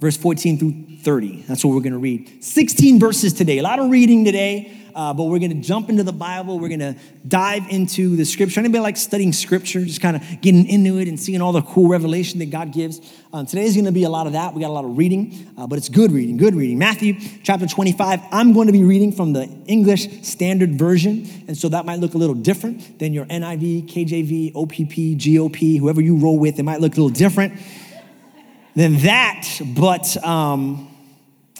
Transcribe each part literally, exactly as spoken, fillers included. Verse fourteen through thirty. That's what we're going to read. sixteen verses today. A lot of reading today, uh, but we're going to jump into the Bible. We're going to dive into the scripture. Anybody like studying scripture? Just kind of getting into it and seeing all the cool revelation that God gives. Um, today's going to be a lot of that. We got a lot of reading, uh, but it's good reading, good reading. Matthew chapter twenty-five. I'm going to be reading from the English Standard Version, and so that might look a little different than your N I V, K J V, O P P, G O P, whoever you roll with. It might look a little different than that, but um,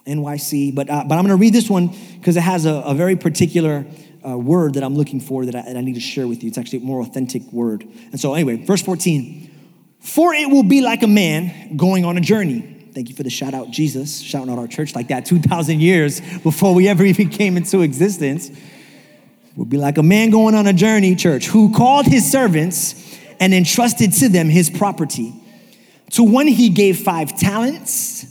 N Y C. But uh, but I'm going to read this one because it has a, a very particular uh, word that I'm looking for that I, that I need to share with you. It's actually a more authentic word. And so anyway, verse fourteen. For it will be like a man going on a journey. Thank you for the shout out, Jesus, shouting out our church like that two thousand years before we ever even came into existence. It will be like a man going on a journey, church, who called his servants and entrusted to them his property. To one he gave five talents,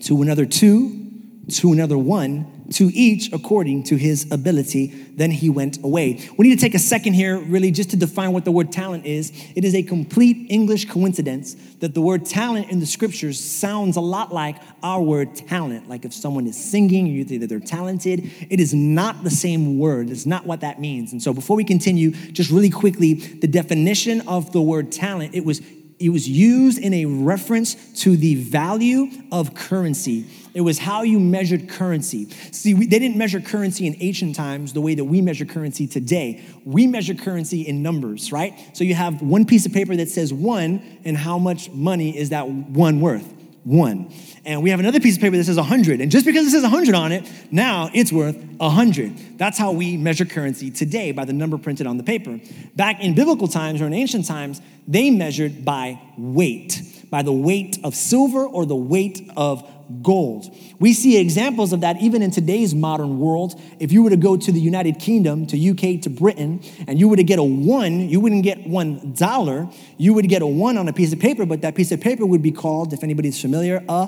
to another two, to another one, to each according to his ability. Then he went away. We need to take a second here, really, just to define what the word talent is. It is a complete English coincidence that the word talent in the scriptures sounds a lot like our word talent. Like if someone is singing, you think that they're talented. It is not the same word. It's not what that means. And so before we continue, just really quickly, the definition of the word talent, it was It was used in a reference to the value of currency. It was how you measured currency. See, we, they didn't measure currency in ancient times the way that we measure currency today. We measure currency in numbers, right? So you have one piece of paper that says one, and how much money is that one worth? One. And we have another piece of paper that says one hundred. And just because it says one hundred on it, now it's worth one hundred. That's how we measure currency today, by the number printed on the paper. Back in biblical times or in ancient times, they measured by weight, by the weight of silver or the weight of gold. We see examples of that even in today's modern world. If you were to go to the United Kingdom, to U K, to Britain, and you were to get a one, you wouldn't get one dollar. You would get a one on a piece of paper, but that piece of paper would be called, if anybody's familiar, a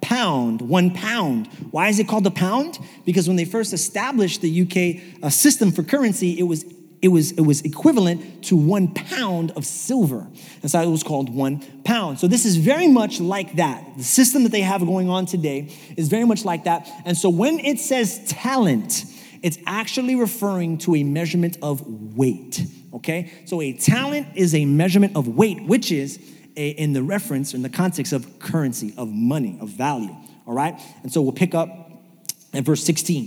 pound, one pound. Why is it called a pound? Because when they first established the U K uh, system for currency, it was It was it was equivalent to one pound of silver. And so it was called one pound. So this is very much like that. The system that they have going on today is very much like that. And so when it says talent, it's actually referring to a measurement of weight, okay? So a talent is a measurement of weight, which is a, in the reference, in the context of currency, of money, of value, all right? And so we'll pick up at verse sixteen.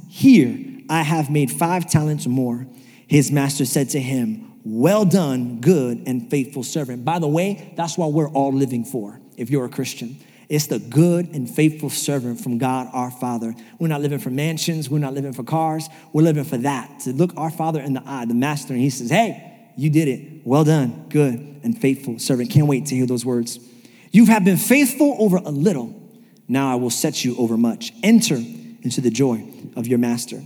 Here, I have made five talents more. His master said to him, well done, good and faithful servant. By the way, that's what we're all living for, if you're a Christian. It's the good and faithful servant from God, our Father. We're not living for mansions. We're not living for cars. We're living for that, to look our Father in the eye, the master, and he says, hey, you did it. Well done, good and faithful servant. Can't wait to hear those words. You have been faithful over a little. Now I will set you over much. Enter into the joy of your master.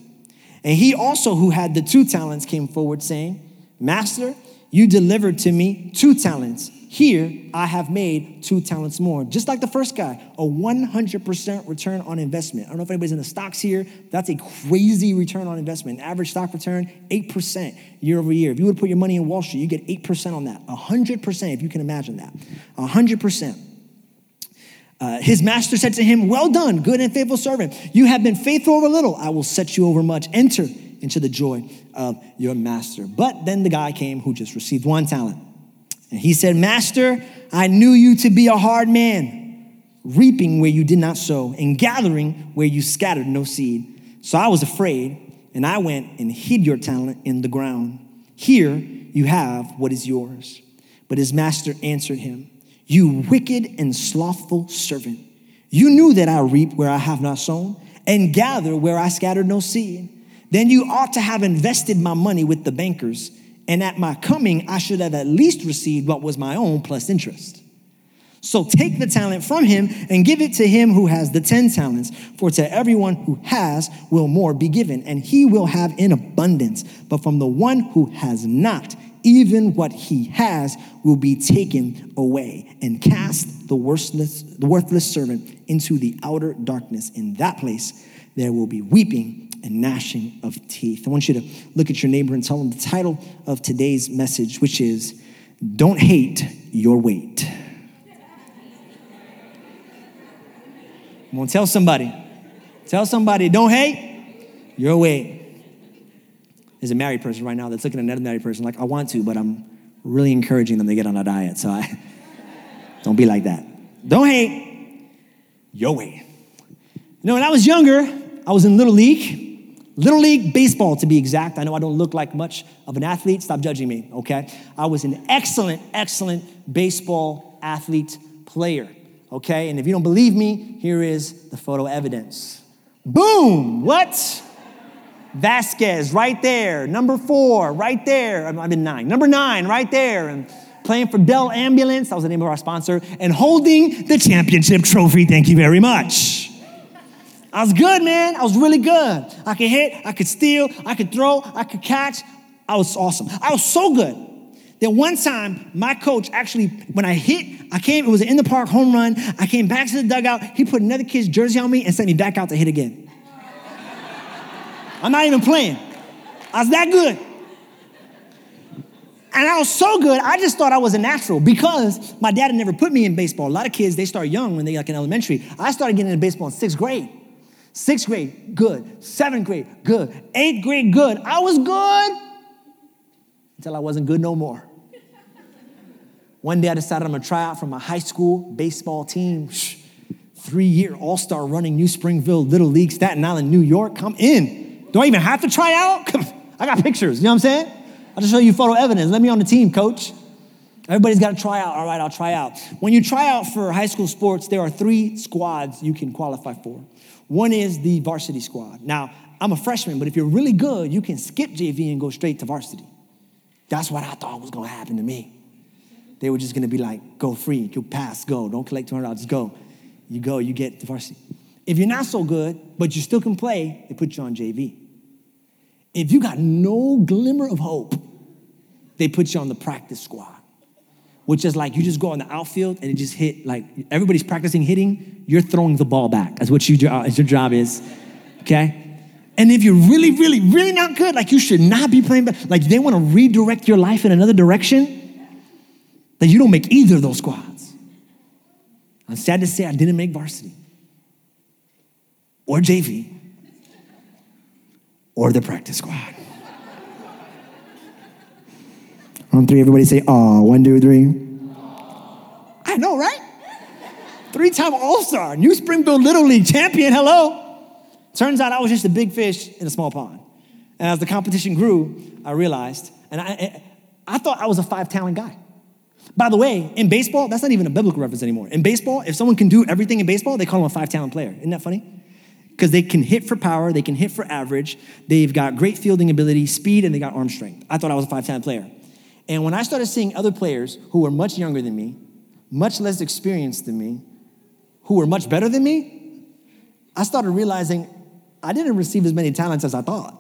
And he also who had the two talents came forward saying, Master, you delivered to me two talents. Here I have made two talents more. Just like the first guy, a one hundred percent return on investment. I don't know if anybody's in the stocks here. That's a crazy return on investment. Average stock return, eight percent year over year. If you would put your money in Wall Street, you get eight percent on that. one hundred percent, if you can imagine that. one hundred percent. Uh, his master said to him, well done, good and faithful servant. You have been faithful over little. I will set you over much. Enter into the joy of your master. But then the guy came who just received one talent. And he said, Master, I knew you to be a hard man, reaping where you did not sow, and gathering where you scattered no seed. So I was afraid, and I went and hid your talent in the ground. Here you have what is yours." But his master answered him, "You wicked and slothful servant, you knew that I reap where I have not sown, and gather where I scattered no seed. Then you ought to have invested my money with the bankers, and at my coming I should have at least received what was my own plus interest. So take the talent from him and give it to him who has the ten talents. For to everyone who has will more be given, and he will have in abundance. But from the one who has not, even what he has will be taken away. And cast the worthless, the worthless servant into the outer darkness. In that place there will be weeping and gnashing of teeth." I want you to look at your neighbor and tell him the title of today's message, which is, "Don't Hate Your Weight." Come on, tell somebody. Tell somebody, "Don't hate your weight." There's a married person right now that's looking at another married person like, "I want to, but I'm really encouraging them to get on a diet." So I don't be like that. Don't hate your weight. You know, when I was younger, I was in Little League. Little League baseball, to be exact. I know I don't look like much of an athlete. Stop judging me, okay? I was an excellent, excellent baseball athlete player, okay? And if you don't believe me, here is the photo evidence. Boom! What? Vasquez, right there. Number four, right there. I've been nine. Number nine, right there. And playing for Dell Ambulance. That was the name of our sponsor. And holding the championship trophy. Thank you very much. I was good, man. I was really good. I could hit, I could steal, I could throw, I could catch. I was awesome. I was so good that one time my coach actually, when I hit, I came, it was an in the park home run. I came back to the dugout. He put another kid's jersey on me and sent me back out to hit again. I'm not even playing. I was that good. And I was so good, I just thought I was a natural because my dad had never put me in baseball. A lot of kids, they start young when they're like in elementary. I started getting into baseball in sixth grade. Sixth grade, good. Seventh grade, good. Eighth grade, good. I was good until I wasn't good no more. One day I decided I'm going to try out for my high school baseball team. Three-year all-star running, New Springfield, Little League, Staten Island, New York. Come in. Do I even have to try out? I got pictures. You know what I'm saying? I'll just show you photo evidence. Let me on the team, coach. Everybody's got to try out. All right, I'll try out. When you try out for high school sports, there are three squads you can qualify for. One is the varsity squad. Now, I'm a freshman, but if you're really good, you can skip J V and go straight to varsity. That's what I thought was going to happen to me. They were just going to be like, go free, you pass, go. Don't collect two hundred dollars, just go. You go, you get to varsity. If you're not so good, but you still can play, they put you on J V. If you got no glimmer of hope, they put you on the practice squad, which is like you just go on the outfield and it just hit, like everybody's practicing hitting, you're throwing the ball back. That's what you, as your job is, okay? And if you're really, really, really not good, like you should not be playing, like they want to redirect your life in another direction, that you don't make either of those squads. I'm sad to say I didn't make varsity or J V or the practice squad. On three, everybody say, "Aw." One, two, three. Aww. I know, right? Three-time all-star, New Springfield Little League champion, hello. Turns out I was just a big fish in a small pond. And as the competition grew, I realized, and I, I thought I was a five-talent guy. By the way, in baseball, that's not even a biblical reference anymore. In baseball, if someone can do everything in baseball, they call them a five-talent player. Isn't that funny? Because they can hit for power, they can hit for average, they've got great fielding ability, speed, and they got arm strength. I thought I was a five-talent player. And when I started seeing other players who were much younger than me, much less experienced than me, who were much better than me, I started realizing I didn't receive as many talents as I thought.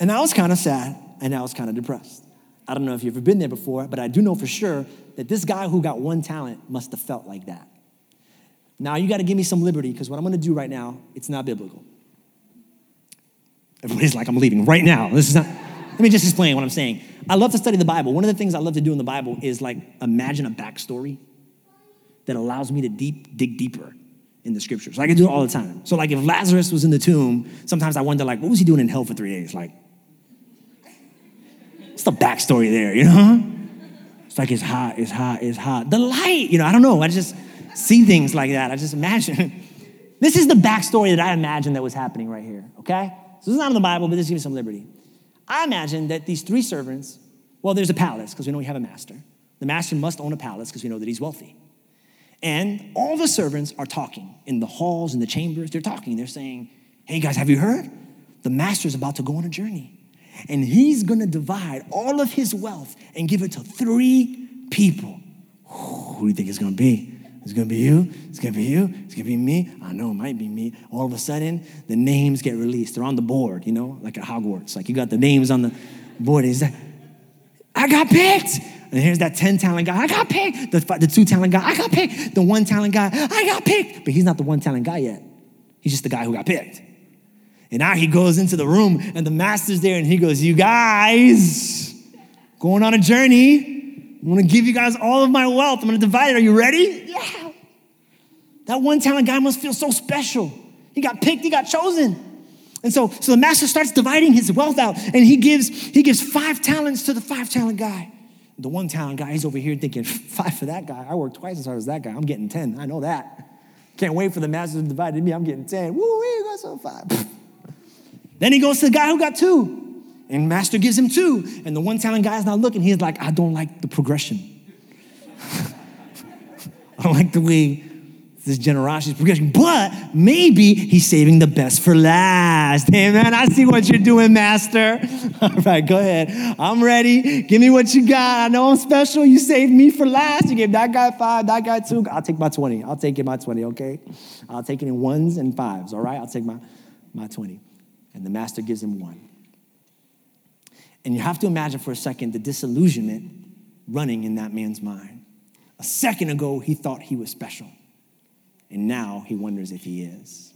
And I was kind of sad, and I was kind of depressed. I don't know if you've ever been there before, but I do know for sure that this guy who got one talent must have felt like that. Now, you got to give me some liberty, because what I'm going to do right now, it's not biblical. Everybody's like, "I'm leaving right now. This is not..." Let me just explain what I'm saying. I love to study the Bible. One of the things I love to do in the Bible is like imagine a backstory that allows me to deep dig deeper in the scriptures. Like I do it all the time. So like if Lazarus was in the tomb, sometimes I wonder like, what was he doing in hell for three days? Like, what's the backstory there, you know? It's like, it's hot, it's hot, it's hot. The light, you know, I don't know. I just, see things like that. I just imagine. This is the backstory that I imagine that was happening right here, okay? So this is not in the Bible, but this gives me some liberty. I imagine that these three servants, well, there's a palace because we know we have a master. The master must own a palace because we know that he's wealthy. And all the servants are talking in the halls, in the chambers. They're talking. They're saying, hey, guys, have you heard? The master's about to go on a journey. And he's going to divide all of his wealth and give it to three people. Who do you think it's going to be? It's going to be you. It's going to be you. It's going to be me. I know it might be me. All of a sudden, the names get released. They're on the board, you know, like at Hogwarts. Like you got the names on the board. Is that I got picked. And here's that ten-talent guy. I got picked. The, the two-talent guy. I got picked. The one-talent guy. I got picked. But he's not the one-talent guy yet. He's just the guy who got picked. And now he goes into the room, and the master's there, and he goes, you guys, going on a journey. I'm going to give you guys all of my wealth. I'm going to divide it. Are you ready? Yeah. That one-talent guy must feel so special. He got picked. He got chosen. And so, so the master starts dividing his wealth out, and he gives, he gives five talents to the five-talent guy. The one talent guy, he's over here thinking, five for that guy. I worked twice as hard as that guy. I'm getting ten. I know that. Can't wait for the master to divide me. I'm getting ten. Woo, we got some five. Then he goes to the guy who got two. And master gives him two. And the one talent guy is not looking. He's like, I don't like the progression. I don't like the way this generosity is progressing. But maybe he's saving the best for last. Hey, man, I see what you're doing, master. All right, go ahead. I'm ready. Give me what you got. I know I'm special. You saved me for last. You gave that guy five, that guy two. I'll take my twenty. I'll take it my twenty, okay? I'll take it in ones and fives, all right? I'll take my, my twenty. And the master gives him one. And you have to imagine for a second the disillusionment running in that man's mind. A second ago, he thought he was special. And now he wonders if he is.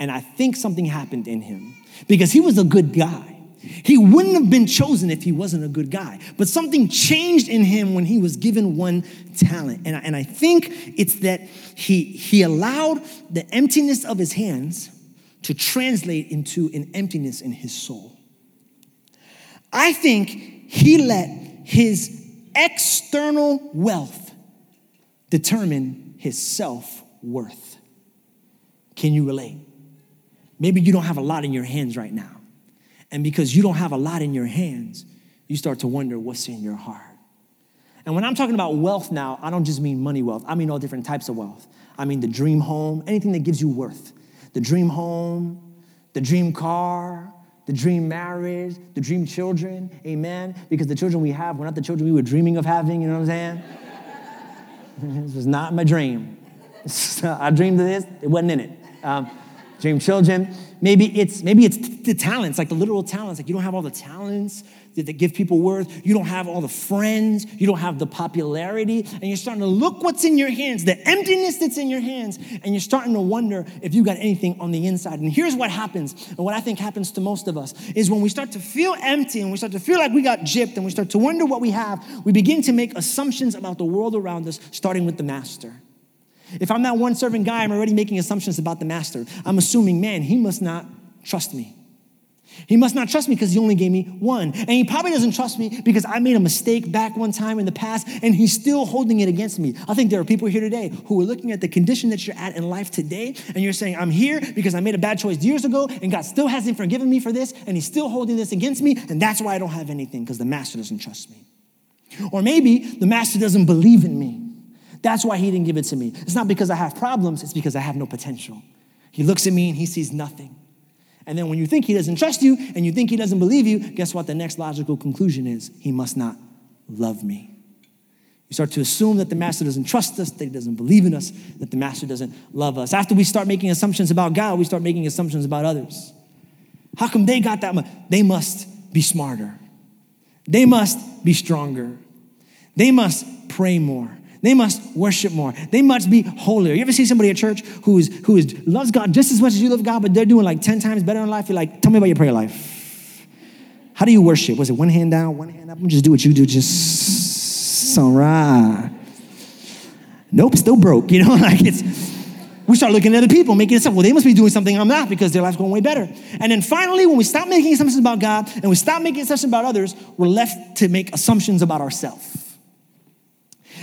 And I think something happened in him because he was a good guy. He wouldn't have been chosen if he wasn't a good guy. But something changed in him when he was given one talent. And I, and I think it's that he, he allowed the emptiness of his hands to translate into an emptiness in his soul. I think he let his external wealth determine his self worth. Can you relate? Maybe you don't have a lot in your hands right now. And because you don't have a lot in your hands, you start to wonder what's in your heart. And when I'm talking about wealth now, I don't just mean money wealth. I mean all different types of wealth. I mean the dream home, anything that gives you worth. The dream home, the dream car, the dream marriage, the dream children. Amen. Because the children we have were not the children we were dreaming of having. You know what I'm saying? This was not my dream. I dreamed of this. It wasn't in it. Um, dream children. Maybe it's maybe it's the talents, like the literal talents. Like you don't have all the talents that, that give people worth. You don't have all the friends. You don't have the popularity. And you're starting to look what's in your hands, the emptiness that's in your hands. And you're starting to wonder if you got anything on the inside. And here's what happens. And what I think happens to most of us is when we start to feel empty and we start to feel like we got gypped and we start to wonder what we have, we begin to make assumptions about the world around us, starting with the master. If I'm that one servant guy, I'm already making assumptions about the master. I'm assuming, man, he must not trust me. He must not trust me because he only gave me one. And he probably doesn't trust me because I made a mistake back one time in the past, and he's still holding it against me. I think there are people here today who are looking at the condition that you're at in life today, and you're saying, I'm here because I made a bad choice years ago, and God still hasn't forgiven me for this, and he's still holding this against me, and that's why I don't have anything, because the master doesn't trust me. Or maybe the master doesn't believe in me. That's why he didn't give it to me. It's not because I have problems. It's because I have no potential. He looks at me and he sees nothing. And then when you think he doesn't trust you and you think he doesn't believe you, guess what the next logical conclusion is? He must not love me. You start to assume that the master doesn't trust us, that he doesn't believe in us, that the master doesn't love us. After we start making assumptions about God, we start making assumptions about others. How come they got that much? They must be smarter. They must be stronger. They must pray more. They must worship more. They must be holier. You ever see somebody at church who is who is loves God just as much as you love God, but they're doing like ten times better in life? You're like, tell me about your prayer life. How do you worship? Was it one hand down, one hand up? Just do what you do. Just all right. Nope, still broke. You know, like it's. We start looking at other people, making it up. Well, they must be doing something I'm not because their life's going way better. And then finally, when we stop making assumptions about God and we stop making assumptions about others, we're left to make assumptions about ourselves.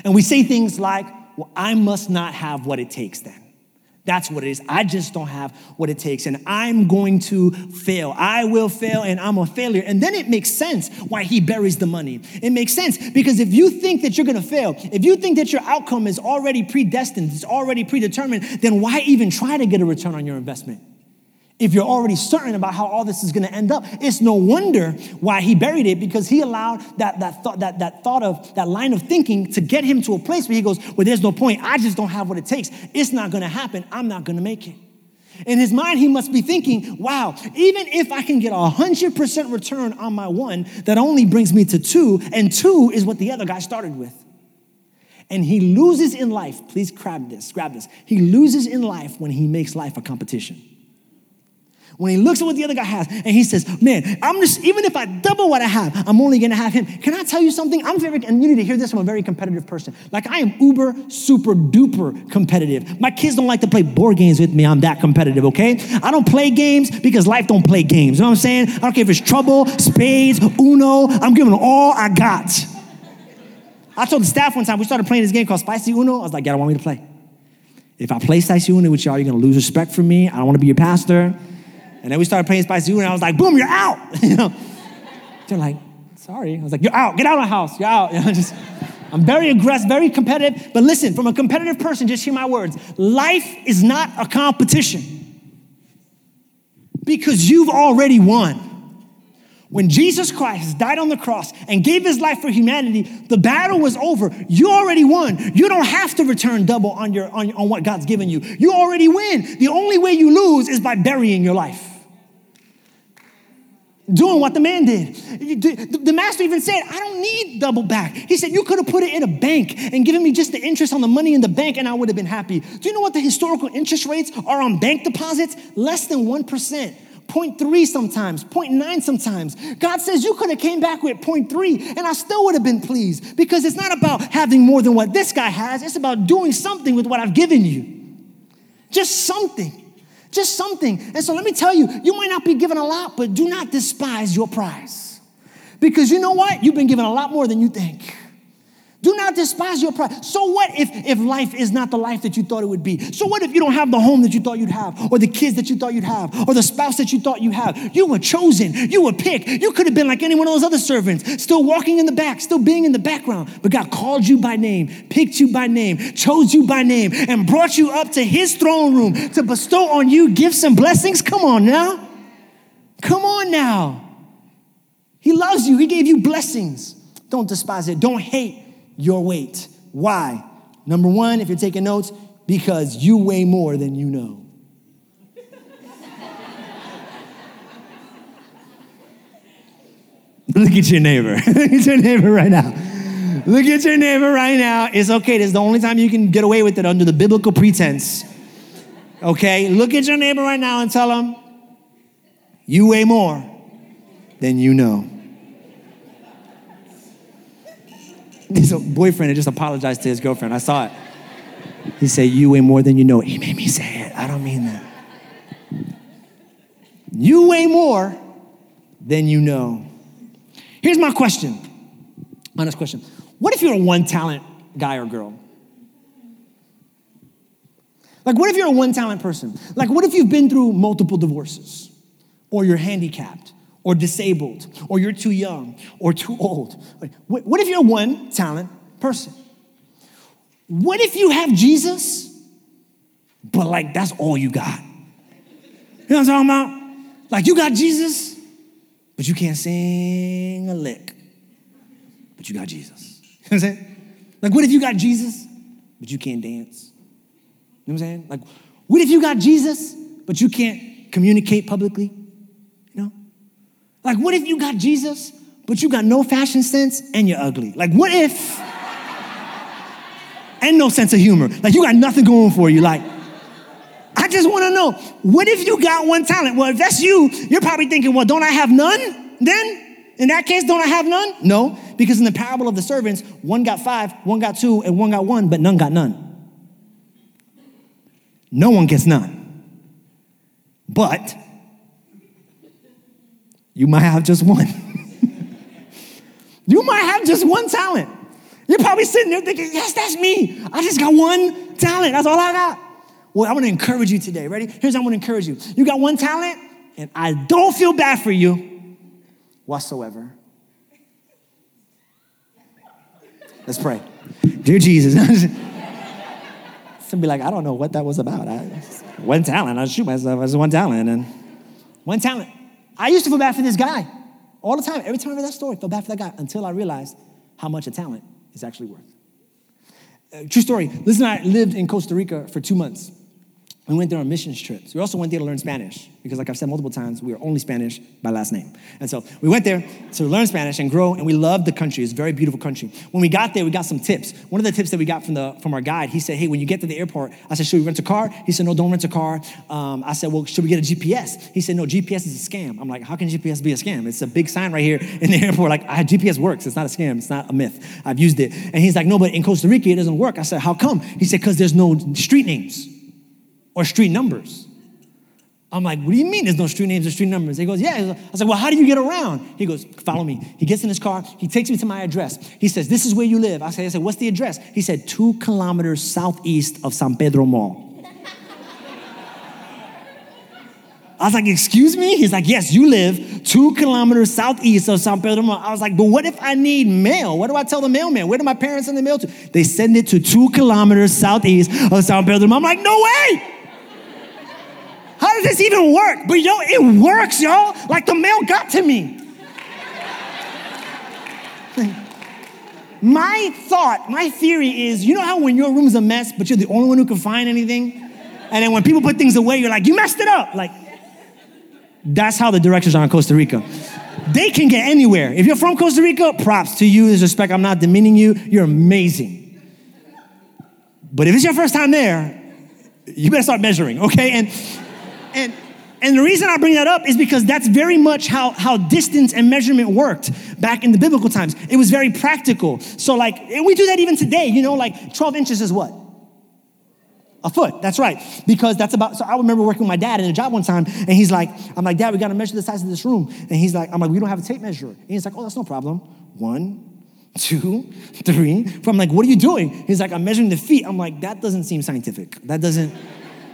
And we say things like, well, I must not have what it takes then. That's what it is. I just don't have what it takes, and I'm going to fail. I will fail, and I'm a failure. And then it makes sense why he buries the money. It makes sense, because if you think that you're going to fail, if you think that your outcome is already predestined, it's already predetermined, then why even try to get a return on your investment? If you're already certain about how all this is going to end up, it's no wonder why he buried it, because he allowed that that thought that that thought of that line of thinking to get him to a place where he goes, well, there's no point. I just don't have what it takes. It's not going to happen. I'm not going to make it. In his mind, he must be thinking, wow, even if I can get a one hundred percent return on my one, that only brings me to two, and two is what the other guy started with. And he loses in life. Please grab this, grab this. He loses in life when he makes life a competition. When he looks at what the other guy has and he says, man, I'm just, even if I double what I have, I'm only going to have him. Can I tell you something? I'm very, and you need to hear this from a very competitive person. Like, I am uber, super duper competitive. My kids don't like to play board games with me. I'm that competitive, okay? I don't play games because life don't play games. You know what I'm saying? I don't care if it's Trouble, Spades, Uno. I'm giving them all I got. I told the staff one time, we started playing this game called Spicy Uno. I was like, y'all don't want me to play. If I play Spicy Uno with y'all, you're going to lose respect for me. I don't want to be your pastor. And then we started playing Spicy Uno, and I was like, boom, you're out. You know, they're like, sorry. I was like, you're out. Get out of my house. You're out. You know, just, I'm very aggressive, very competitive. But listen, from a competitive person, just hear my words. Life is not a competition, because you've already won. When Jesus Christ died on the cross and gave his life for humanity, the battle was over. You already won. You don't have to return double on your on, on what God's given you. You already win. The only way you lose is by burying your life. Doing what the man did. The master even said, I don't need double back. He said, you could have put it in a bank and given me just the interest on the money in the bank, and I would have been happy. Do you know what the historical interest rates are on bank deposits? Less than one percent, zero point three sometimes, zero point nine sometimes. God says you could have came back with zero point three, and I still would have been pleased, because it's not about having more than what this guy has. It's about doing something with what I've given you. Just something. Just something. And so let me tell you, you might not be given a lot, but do not despise your prize. Because you know what? You've been given a lot more than you think. Do not despise your prize. So what if, if life is not the life that you thought it would be? So what if you don't have the home that you thought you'd have, or the kids that you thought you'd have, or the spouse that you thought you have? You were chosen. You were picked. You could have been like any one of those other servants, still walking in the back, still being in the background. But God called you by name, picked you by name, chose you by name, and brought you up to his throne room to bestow on you gifts and blessings. Come on now. Come on now. He loves you. He gave you blessings. Don't despise it. Don't hate your weight. Why? Number one, if you're taking notes, because you weigh more than you know. Look at your neighbor. Look at your neighbor right now. Look at your neighbor right now. It's okay. This is the only time you can get away with it under the biblical pretense. Okay? Look at your neighbor right now and tell him, you weigh more than you know. His boyfriend had just apologized to his girlfriend. I saw it. He said, you weigh more than you know. He made me say it. I don't mean that. You weigh more than you know. Here's my question. Honest question. What if you're a one-talent guy or girl? Like, what if you're a one-talent person? Like, what if you've been through multiple divorces, or you're handicapped, or disabled, or you're too young, or too old? What if you're one talent person? What if you have Jesus, but like that's all you got? You know what I'm talking about? Like, you got Jesus, but you can't sing a lick, but you got Jesus. You know what I'm saying? Like, what if you got Jesus, but you can't dance? You know what I'm saying? Like, what if you got Jesus, but you can't communicate publicly? Like, what if you got Jesus, but you got no fashion sense and you're ugly? Like, what if, and no sense of humor? Like, you got nothing going for you. Like, I just want to know, what if you got one talent? Well, if that's you, you're probably thinking, well, don't I have none then? In that case, don't I have none? No, because in the parable of the servants, one got five, one got two, and one got one, but none got none. No one gets none. But you might have just one. You might have just one talent. You're probably sitting there thinking, yes, that's me. I just got one talent. That's all I got. Well, I want to encourage you today. Ready? Here's what I want to encourage you. You got one talent, and I don't feel bad for you whatsoever. Let's pray. Dear Jesus. Some be like, I don't know what that was about. I, one talent. I shoot myself. I was one talent. and One talent. I used to feel bad for this guy all the time. Every time I read that story, I felt bad for that guy until I realized how much a talent is actually worth. Uh, true story. Liz and I lived in Costa Rica for two months. We went there on missions trips. We also went there to learn Spanish because, like I've said multiple times, we are only Spanish by last name. And so we went there to learn Spanish and grow, and we loved the country. It's a very beautiful country. When we got there, we got some tips. One of the tips that we got from the from our guide, he said, hey, when you get to the airport, I said, should we rent a car? He said, no, don't rent a car. Um, I said, well, should we get a G P S? He said, no, G P S is a scam. I'm like, how can G P S be a scam? It's a big sign right here in the airport. Like, ah, G P S works. It's not a scam. It's not a myth. I've used it. And he's like, no, but in Costa Rica, it doesn't work. I said, how come? He said, because there's no street names or street numbers. I'm like, what do you mean there's no street names or street numbers? He goes, yeah. I was like, well, how do you get around? He goes, follow me. He gets in his car. He takes me to my address. He says, this is where you live. I said, I said, what's the address? He said, two kilometers southeast of San Pedro Mall. I was like, excuse me? He's like, yes, you live two kilometers southeast of San Pedro Mall. I was like, but what if I need mail? What do I tell the mailman? Where do my parents send the mail to? They send it to two kilometers southeast of San Pedro Mall. I'm like, no way. How does this even work? But yo, it works, y'all. Like the mail got to me. My thought, my theory is, you know how when your room's a mess, but you're the only one who can find anything? And then when people put things away, you're like, you messed it up. Like, that's how the directions are in Costa Rica. They can get anywhere. If you're from Costa Rica, props to you. There's respect. I'm not demeaning you. You're amazing. But if it's your first time there, you better start measuring, okay? And and and the reason I bring that up is because that's very much how, how distance and measurement worked back in the biblical times. It was very practical. So like, and we do that even today, you know, like twelve inches is what? A foot, that's right. Because that's about, so I remember working with my dad in a job one time, and he's like, I'm like, Dad, we gotta measure the size of this room. And he's like, I'm like, we don't have a tape measure. And he's like, oh, that's no problem. One, two, three, four. I'm like, what are you doing? He's like, I'm measuring the feet. I'm like, that doesn't seem scientific. That doesn't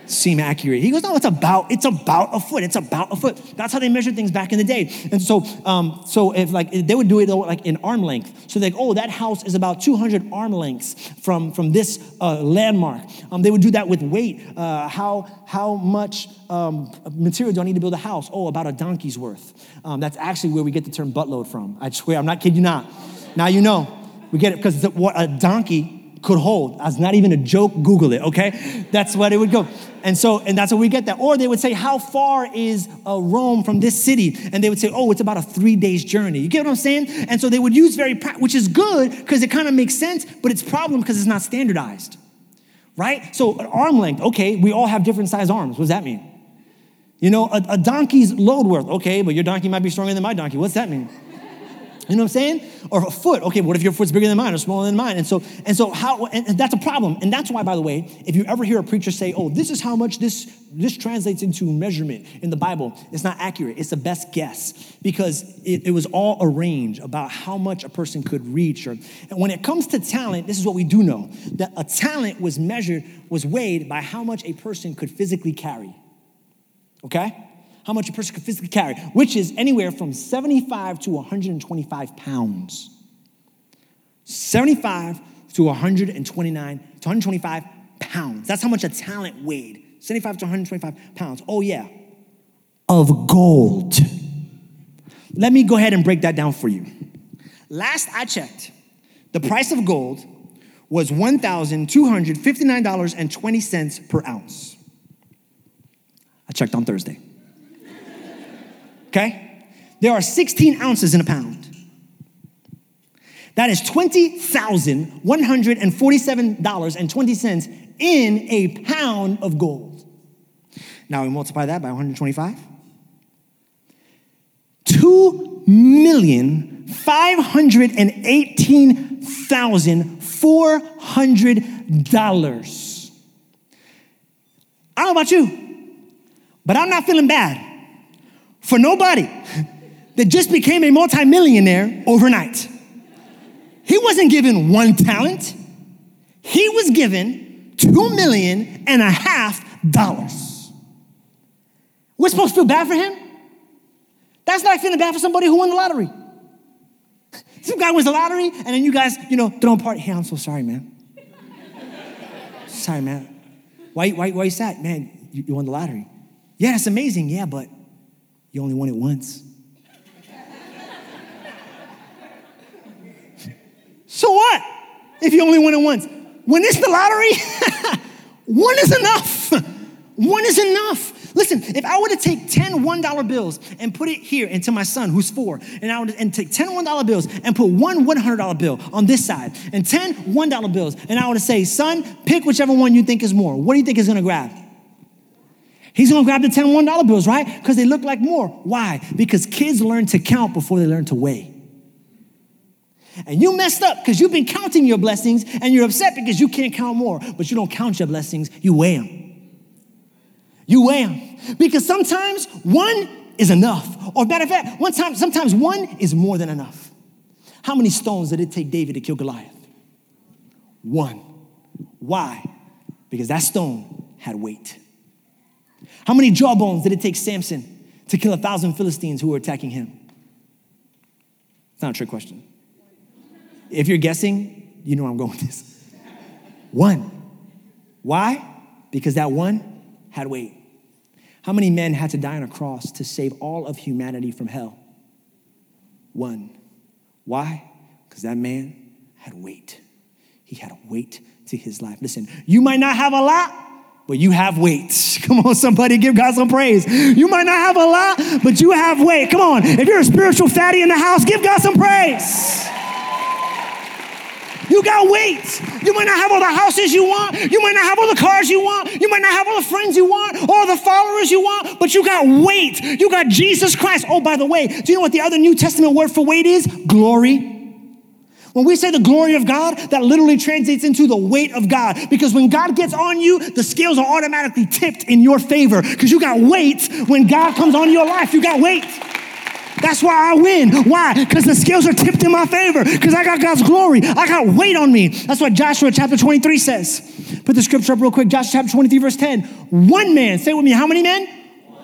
seem accurate. He goes, no, it's about, it's about a foot. It's about a foot. That's how they measured things back in the day. And so, um, so if like, they would do it like in arm length. So they're like, oh, that house is about two hundred arm lengths from, from this uh, landmark. Um, they would do that with weight. Uh, how, how much um, material do I need to build a house? Oh, about a donkey's worth. Um, that's actually where we get the term buttload from. I swear, I'm not kidding you not. Now you know. We get it because what a donkey could hold. That's not even a joke. Google it, okay? That's what it would go. And so, and that's where we get that. Or they would say, how far is uh, Rome from this city? And they would say, oh, it's about a three days journey. You get what I'm saying? And so they would use very, pra- which is good because it kind of makes sense, but it's problem because it's not standardized, right? So an arm length, okay, we all have different size arms. What does that mean? You know, a, a donkey's load worth. Okay, but your donkey might be stronger than my donkey. What's that mean? You know what I'm saying? Or a foot. Okay, what if your foot's bigger than mine or smaller than mine? And so, and so how? And that's a problem. And that's why, by the way, if you ever hear a preacher say, "Oh, this is how much this this translates into measurement in the Bible," it's not accurate. It's the best guess because it, it was all a range about how much a person could reach. Or, and when it comes to talent, this is what we do know: that a talent was measured, was weighed by how much a person could physically carry. Okay. How much a person could physically carry, which is anywhere from seventy-five to one hundred twenty-five pounds. seventy-five to one hundred twenty-nine to one hundred twenty-five pounds. That's how much a talent weighed. seventy-five to one hundred twenty-five pounds. Oh, yeah. Of gold. Let me go ahead and break that down for you. Last I checked, the price of gold was one thousand two hundred fifty-nine dollars and twenty cents per ounce. I checked on Thursday. Okay? There are sixteen ounces in a pound. That is twenty thousand one hundred forty-seven dollars and twenty cents in a pound of gold. Now we multiply that by one hundred twenty-five. two million five hundred eighteen thousand four hundred dollars. I don't know about you, but I'm not feeling bad for nobody that just became a multimillionaire overnight. he wasn't given one talent. He was given two million and a half dollars. We're supposed to feel bad for him? That's not feeling bad for somebody who won the lottery. Some guy wins the lottery, and then you guys, you know, throw a party. Hey, I'm so sorry, man. Sorry, man. Why, why, why you sad? Man, you, you won the lottery. Yeah, that's amazing. Yeah, but you only won it once. So what if you only won it once? When it's the lottery, one is enough. One is enough. Listen, if I were to take ten one dollar bills and put it here into my son, who's four, and I would and take ten one dollar bills and put one one hundred dollar bill on this side and ten one dollar bills, and I would say, son, pick whichever one you think is more. What do you think he's going to grab? He's going to grab the ten one dollar bills, right? Because they look like more. Why? Because kids learn to count before they learn to weigh. And you messed up because you've been counting your blessings and you're upset because you can't count more. But you don't count your blessings. You weigh them. You weigh them. Because sometimes one is enough. Or matter of fact, one time, sometimes one is more than enough. How many stones did it take David to kill Goliath? One. Why? Because that stone had weight. How many jawbones did it take Samson to kill a thousand Philistines who were attacking him? It's not a trick question. If you're guessing, you know where I'm going with this. One. Why? Because that one had weight. How many men had to die on a cross to save all of humanity from hell? One. Why? Because that man had weight. He had a weight to his life. Listen, you might not have a lot, but you have weight. Come on, somebody, give God some praise. You might not have a lot, but you have weight. Come on, if you're a spiritual fatty in the house, give God some praise. You got weight. You might not have all the houses you want. You might not have all the cars you want. You might not have all the friends you want, all the followers you want, but you got weight. You got Jesus Christ. Oh, by the way, do you know what the other New Testament word for weight is? Glory. When we say the glory of God, that literally translates into the weight of God, because when God gets on you, the scales are automatically tipped in your favor because you got weight. When God comes on your life, you got weight. That's why I win. Why? Because the scales are tipped in my favor. Because I got God's glory. I got weight on me. That's what Joshua chapter twenty-three says. Put the scripture up real quick. Joshua chapter twenty-three verse ten. One man. Say it with me. How many men?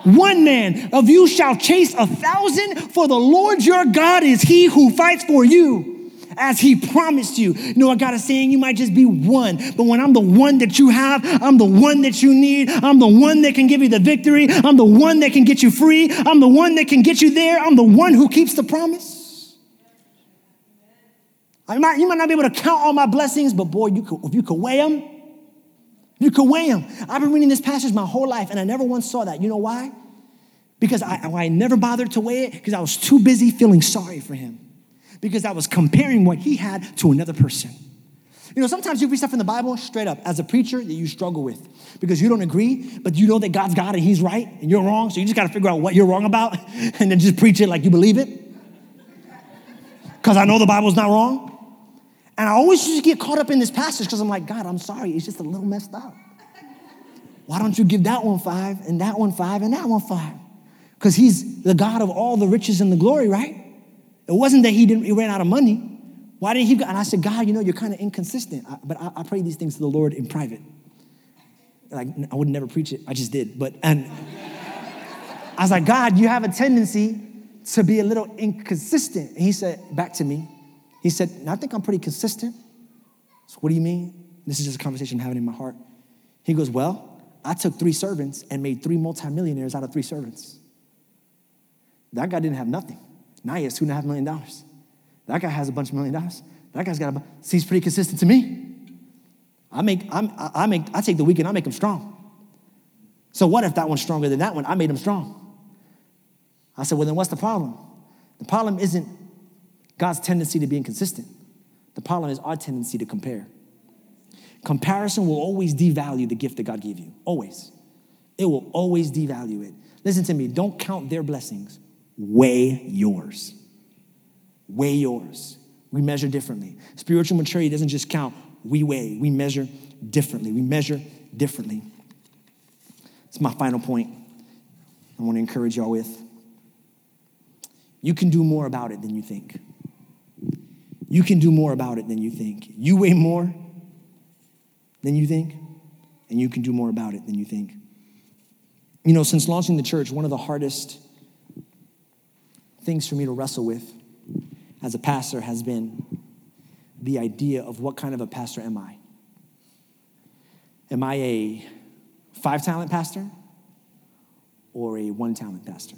One. One man of you shall chase a thousand, for the Lord your God is he who fights for you, as he promised you. You know, I got a saying, you might just be one, but when I'm the one that you have, I'm the one that you need. I'm the one that can give you the victory. I'm the one that can get you free. I'm the one that can get you there. I'm the one who keeps the promise. I might, you might not be able to count all my blessings, but boy, you could, if you could weigh them, you could weigh them. I've been reading this passage my whole life, and I never once saw that. You know why? Because I, I never bothered to weigh it, because I was too busy feeling sorry for him. Because I was comparing what he had to another person. You know, sometimes you read stuff in the Bible straight up as a preacher that you struggle with because you don't agree, but you know that God's God and he's right and you're wrong, so you just got to figure out what you're wrong about and then just preach it like you believe it. Because I know the Bible's not wrong. And I always just get caught up in this passage because I'm like, God, I'm sorry, it's just a little messed up. Why don't you give that one five and that one five and that one five? Because he's the God of all the riches and the glory, right? It wasn't that he didn't. He ran out of money. Why didn't he? Go? And I said, God, you know, you're kind of inconsistent. I, but I, I pray these things to the Lord in private. Like I would never preach it. I just did. But and I was like, God, you have a tendency to be a little inconsistent. And he said back to me, he said, I think I'm pretty consistent. So what do you mean? This is just a conversation I'm having in my heart. He goes, well, I took three servants and made three multimillionaires out of three servants. That guy didn't have nothing. Now he has two and a half million dollars. That guy has a bunch of million dollars. That guy's got a bunch. Seems pretty consistent to me. I make, I'm, I make, I take the weak and I make him strong. So what if that one's stronger than that one? I made him strong. I said, well, then what's the problem? The problem isn't God's tendency to be inconsistent. The problem is our tendency to compare. Comparison will always devalue the gift that God gave you. Always. It will always devalue it. Listen to me. Don't count their blessings. Weigh yours. Weigh yours. We measure differently. Spiritual maturity doesn't just count. We weigh. We measure differently. We measure differently. It's my final point I want to encourage y'all with. You can do more about it than you think. You can do more about it than you think. You weigh more than you think, and you can do more about it than you think. You know, since launching the church, one of the hardest things for me to wrestle with as a pastor has been the idea of what kind of a pastor am I? Am I a five-talent pastor or a one-talent pastor?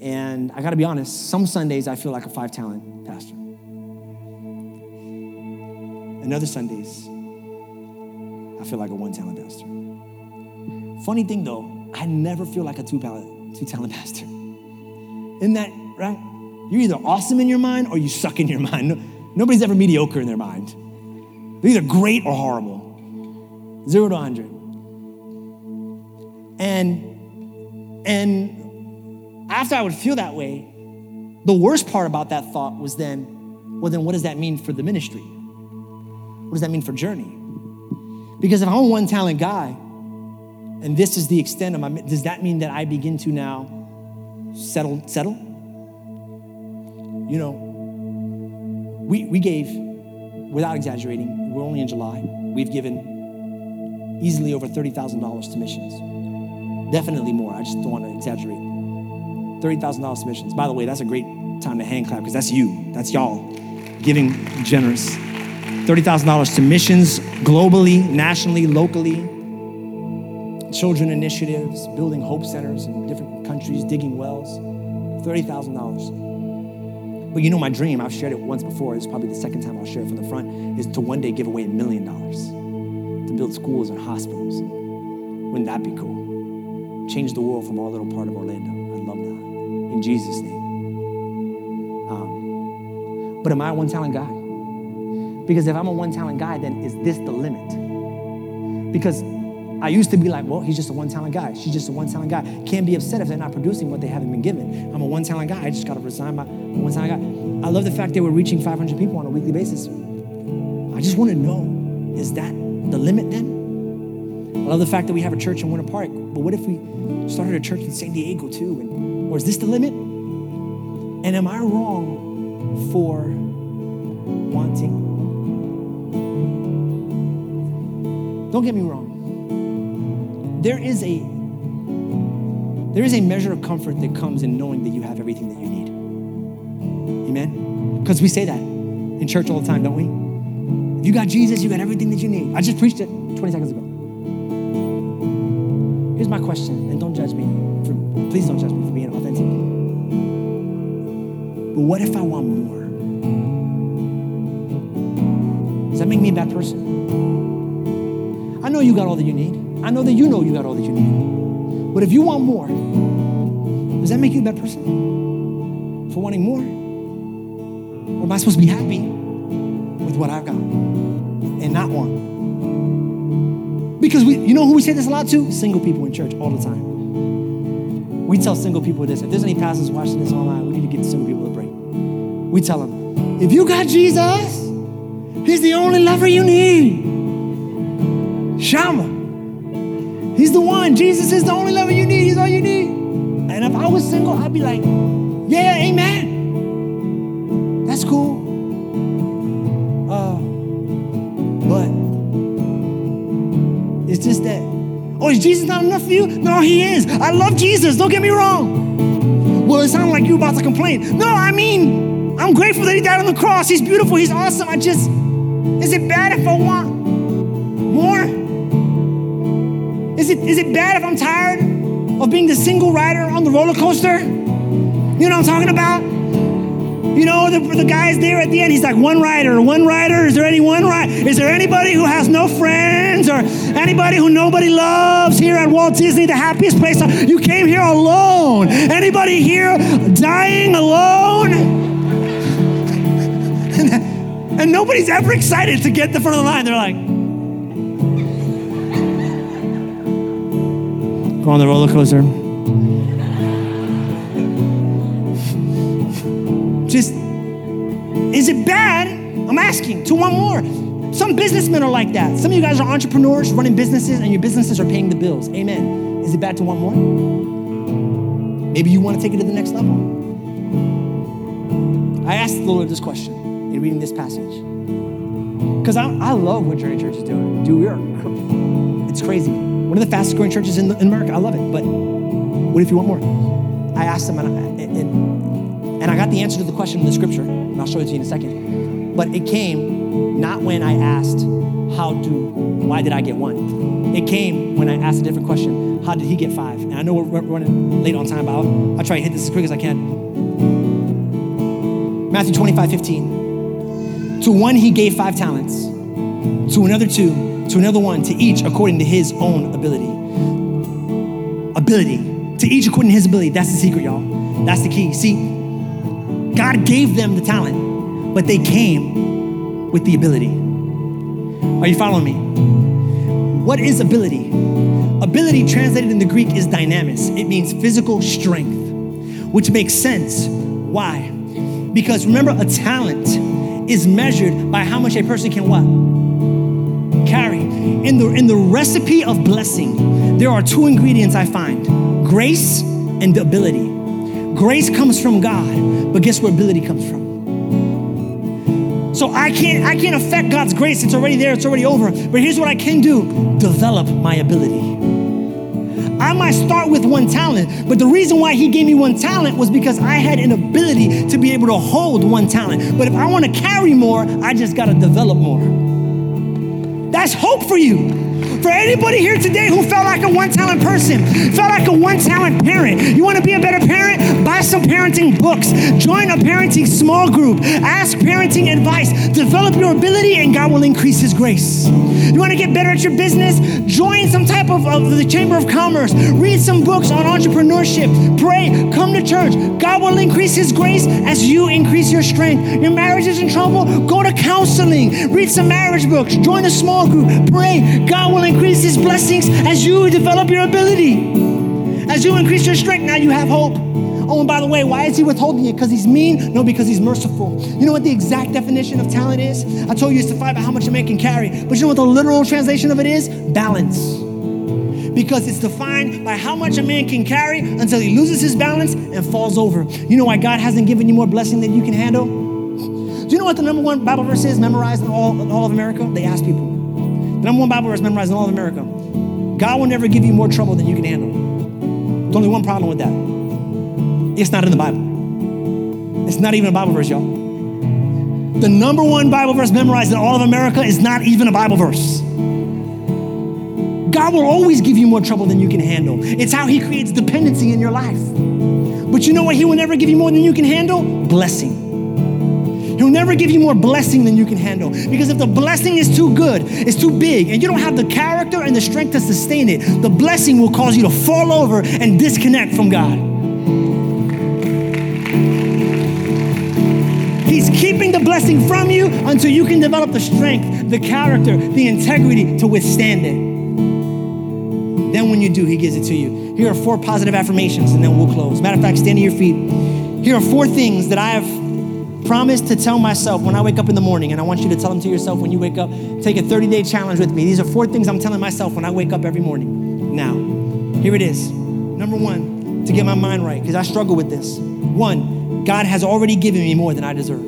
And I gotta be honest, some Sundays I feel like a five-talent pastor. And other Sundays, I feel like a one-talent pastor. Funny thing though, I never feel like a two-talent, two-talent pastor. Isn't that right? You're either awesome in your mind or you suck in your mind. No, nobody's ever mediocre in their mind. They're either great or horrible. Zero to a hundred. And, and, after I would feel that way, the worst part about that thought was then, well, then what does that mean for the ministry? What does that mean for Journey? Because if I'm a one-talent guy, and this is the extent of my, does that mean that I begin to now settle? settle? You know, we, we gave, without exaggerating, we're only in July, we've given easily over thirty thousand dollars to missions. Definitely more, I just don't want to exaggerate. thirty thousand dollars submissions. By the way, that's a great time to hand clap because that's you. That's y'all giving generous. thirty thousand dollars submissions globally, nationally, locally. Children initiatives, building hope centers in different countries, digging wells. thirty thousand dollars. But you know my dream, I've shared it once before, it's probably the second time I'll share it from the front, is to one day give away a million dollars to build schools and hospitals. Wouldn't that be cool? Change the world from our little part of Orlando. In Jesus' name. Um, but am I a one-talent guy? Because if I'm a one-talent guy, then is this the limit? Because I used to be like, well, he's just a one-talent guy. She's just a one-talent guy. Can't be upset if they're not producing what they haven't been given. I'm a one-talent guy. I just got to resign my I'm a one-talent guy. I love the fact that we're reaching five hundred people on a weekly basis. I just want to know, is that the limit then? I love the fact that we have a church in Winter Park. But what if we started a church in San Diego too? And Or is this the limit? And am I wrong for wanting? Don't get me wrong. There is a there is a measure of comfort that comes in knowing that you have everything that you need. Amen? Because we say that in church all the time, don't we? If you got Jesus, you got everything that you need. I just preached it twenty seconds ago. Here's my question, and don't judge me. For, please don't judge me for being authentic. But what if I want more? Does that make me a bad person? I know you got all that you need. I know that you know you got all that you need. But if you want more, does that make you a bad person for wanting more? Or am I supposed to be happy with what I've got and not want? Because we, you know who we say this a lot to? Single people in church all the time. We tell single people this. If there's any pastors watching this online, we need to get single people a break. We tell them, if you got Jesus, he's the only lover you need. Shama. He's the one. Jesus is the only lover you need. He's all you need. And if I was single, I'd be like, yeah, amen. That's cool. Uh, but it's just that, oh, is Jesus not enough for you? No, he is. I love Jesus. Don't get me wrong. Well, it sounds like you're about to complain. No, I mean, I'm grateful that he died on the cross. He's beautiful. He's awesome. I just, is it bad if I want more? Is it is it bad if I'm tired of being the single rider on the roller coaster? You know what I'm talking about? You know, the, the guy's there at the end. He's like, one rider, one rider. Is there any one rider? Is there anybody who has no friends or anybody who nobody loves here at Walt Disney, the happiest place? You came here alone. Anybody here dying alone? and, and nobody's ever excited to get to the front of the line. They're like, go on the roller coaster. Just, is it bad? I'm asking, to want more. Some businessmen are like that. Some of you guys are entrepreneurs running businesses and your businesses are paying the bills. Amen. Is it bad to want more? Maybe you want to take it to the next level. I asked the Lord this question in reading this passage. Because I, I love what Journey Church is doing. Dude, we are, it's crazy. One of the fastest growing churches in, the, in America. I love it. But what if you want more? I asked them, and I, and, and I got the answer to the question in the scripture, and I'll show it to you in a second. But it came not when I asked, how do, why did I get one? It came when I asked a different question. How did he get five? And I know we're running late on time, but I'll, I'll try to hit this as quick as I can. Matthew twenty-five fifteen. To one he gave five talents, to another two, to another one, to each according to his own ability. Ability. To each according to his ability. That's the secret, y'all. That's the key. See, God gave them the talent, but they came with the ability. Are you following me? What is ability? Ability translated in the Greek is dynamis. It means physical strength, which makes sense. Why? Because remember, a talent is measured by how much a person can what? Carry. In the, in the recipe of blessing, there are two ingredients I find, grace and ability. Grace comes from God, but guess where ability comes from? So I can't, I can't affect God's grace. It's already there. It's already over. But here's what I can do. Develop my ability. I might start with one talent, but the reason why he gave me one talent was because I had an ability to be able to hold one talent. But if I want to carry more, I just got to develop more. That's hope for you. For anybody here today who felt like a one-talent person, felt like a one-talent parent, you want to be a better parent? Buy some parenting books. Join a parenting small group. Ask parenting advice. Develop your ability and God will increase his grace. You want to get better at your business? Join some type of, of the Chamber of Commerce. Read some books on entrepreneurship. Pray. Come to church. God will increase his grace as you increase your strength. Your marriage is in trouble? Go to counseling. Read some marriage books. Join a small group. Pray. God will increase his blessings as you develop your ability. As you increase your strength, now you have hope. Oh, and by the way, why is he withholding it? Because he's mean? No, because he's merciful. You know what the exact definition of talent is? I told you it's defined by how much a man can carry. But you know what the literal translation of it is? Balance. Because it's defined by how much a man can carry until he loses his balance and falls over. You know why God hasn't given you more blessing than you can handle? Do you know what the number one Bible verse is memorized in all, in all of America? They ask people. The number one Bible verse memorized in all of America. God will never give you more trouble than you can handle. There's only one problem with that. It's not in the Bible. It's not even a Bible verse, y'all. The number one Bible verse memorized in all of America is not even a Bible verse. God will always give you more trouble than you can handle. It's how he creates dependency in your life. But you know what? He will never give you more than you can handle? Blessing. He'll never give you more blessing than you can handle. Because if the blessing is too good, it's too big, and you don't have the character and the strength to sustain it, the blessing will cause you to fall over and disconnect from God. He's keeping the blessing from you until you can develop the strength, the character, the integrity to withstand it. Then when you do, he gives it to you. Here are four positive affirmations, and then we'll close. Matter of fact, stand to your feet. Here are four things that I have promise to tell myself when I wake up in the morning, and I want you to tell them to yourself when you wake up. Take a thirty-day challenge with me. These are four things I'm telling myself when I wake up every morning. Now, here it is. Number one, to get my mind right, because I struggle with this. One, God has already given me more than I deserve.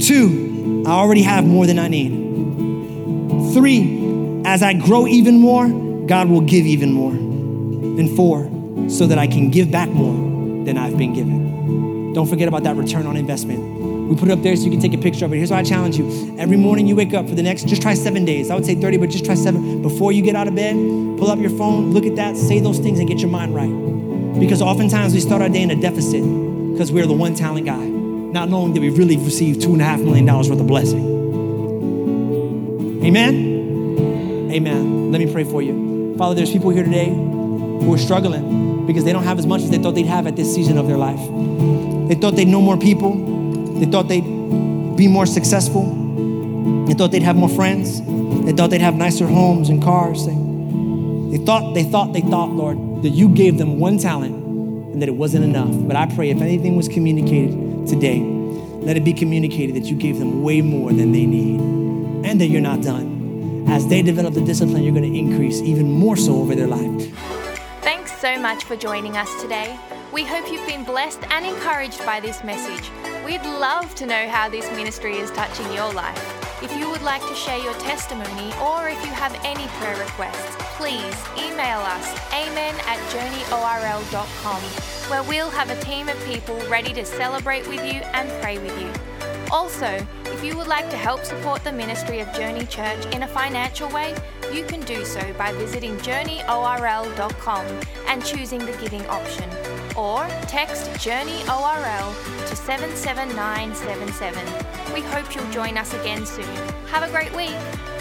Two, I already have more than I need. Three, as I grow even more, God will give even more. And four, so that I can give back more than I've been given. Don't forget about that return on investment. We put it up there so you can take a picture of it. Here's how I challenge you. Every morning you wake up for the next, just try seven days. I would say thirty, but just try seven. Before you get out of bed, pull up your phone, look at that, say those things and get your mind right. Because oftentimes we start our day in a deficit because we're the one talent guy, not knowing that we've really received two and a half million dollars worth of blessing. Amen? Amen. Let me pray for you. Father, there's people here today who are struggling because they don't have as much as they thought they'd have at this season of their life. They thought they'd know more people. They thought they'd be more successful. They thought they'd have more friends. They thought they'd have nicer homes and cars. They thought, they thought, they thought, Lord, that you gave them one talent and that it wasn't enough. But I pray if anything was communicated today, let it be communicated that you gave them way more than they need and that you're not done. As they develop the discipline, you're going to increase even more so over their life. Thanks so much for joining us today. We hope you've been blessed and encouraged by this message. We'd love to know how this ministry is touching your life. If you would like to share your testimony or if you have any prayer requests, please email us amen at journey o r l dot com, where we'll have a team of people ready to celebrate with you and pray with you. Also, if you would like to help support the ministry of Journey Church in a financial way, you can do so by visiting journey o r l dot com and choosing the giving option, or text JourneyORL to seven seven nine seven seven. We hope you'll join us again soon. Have a great week.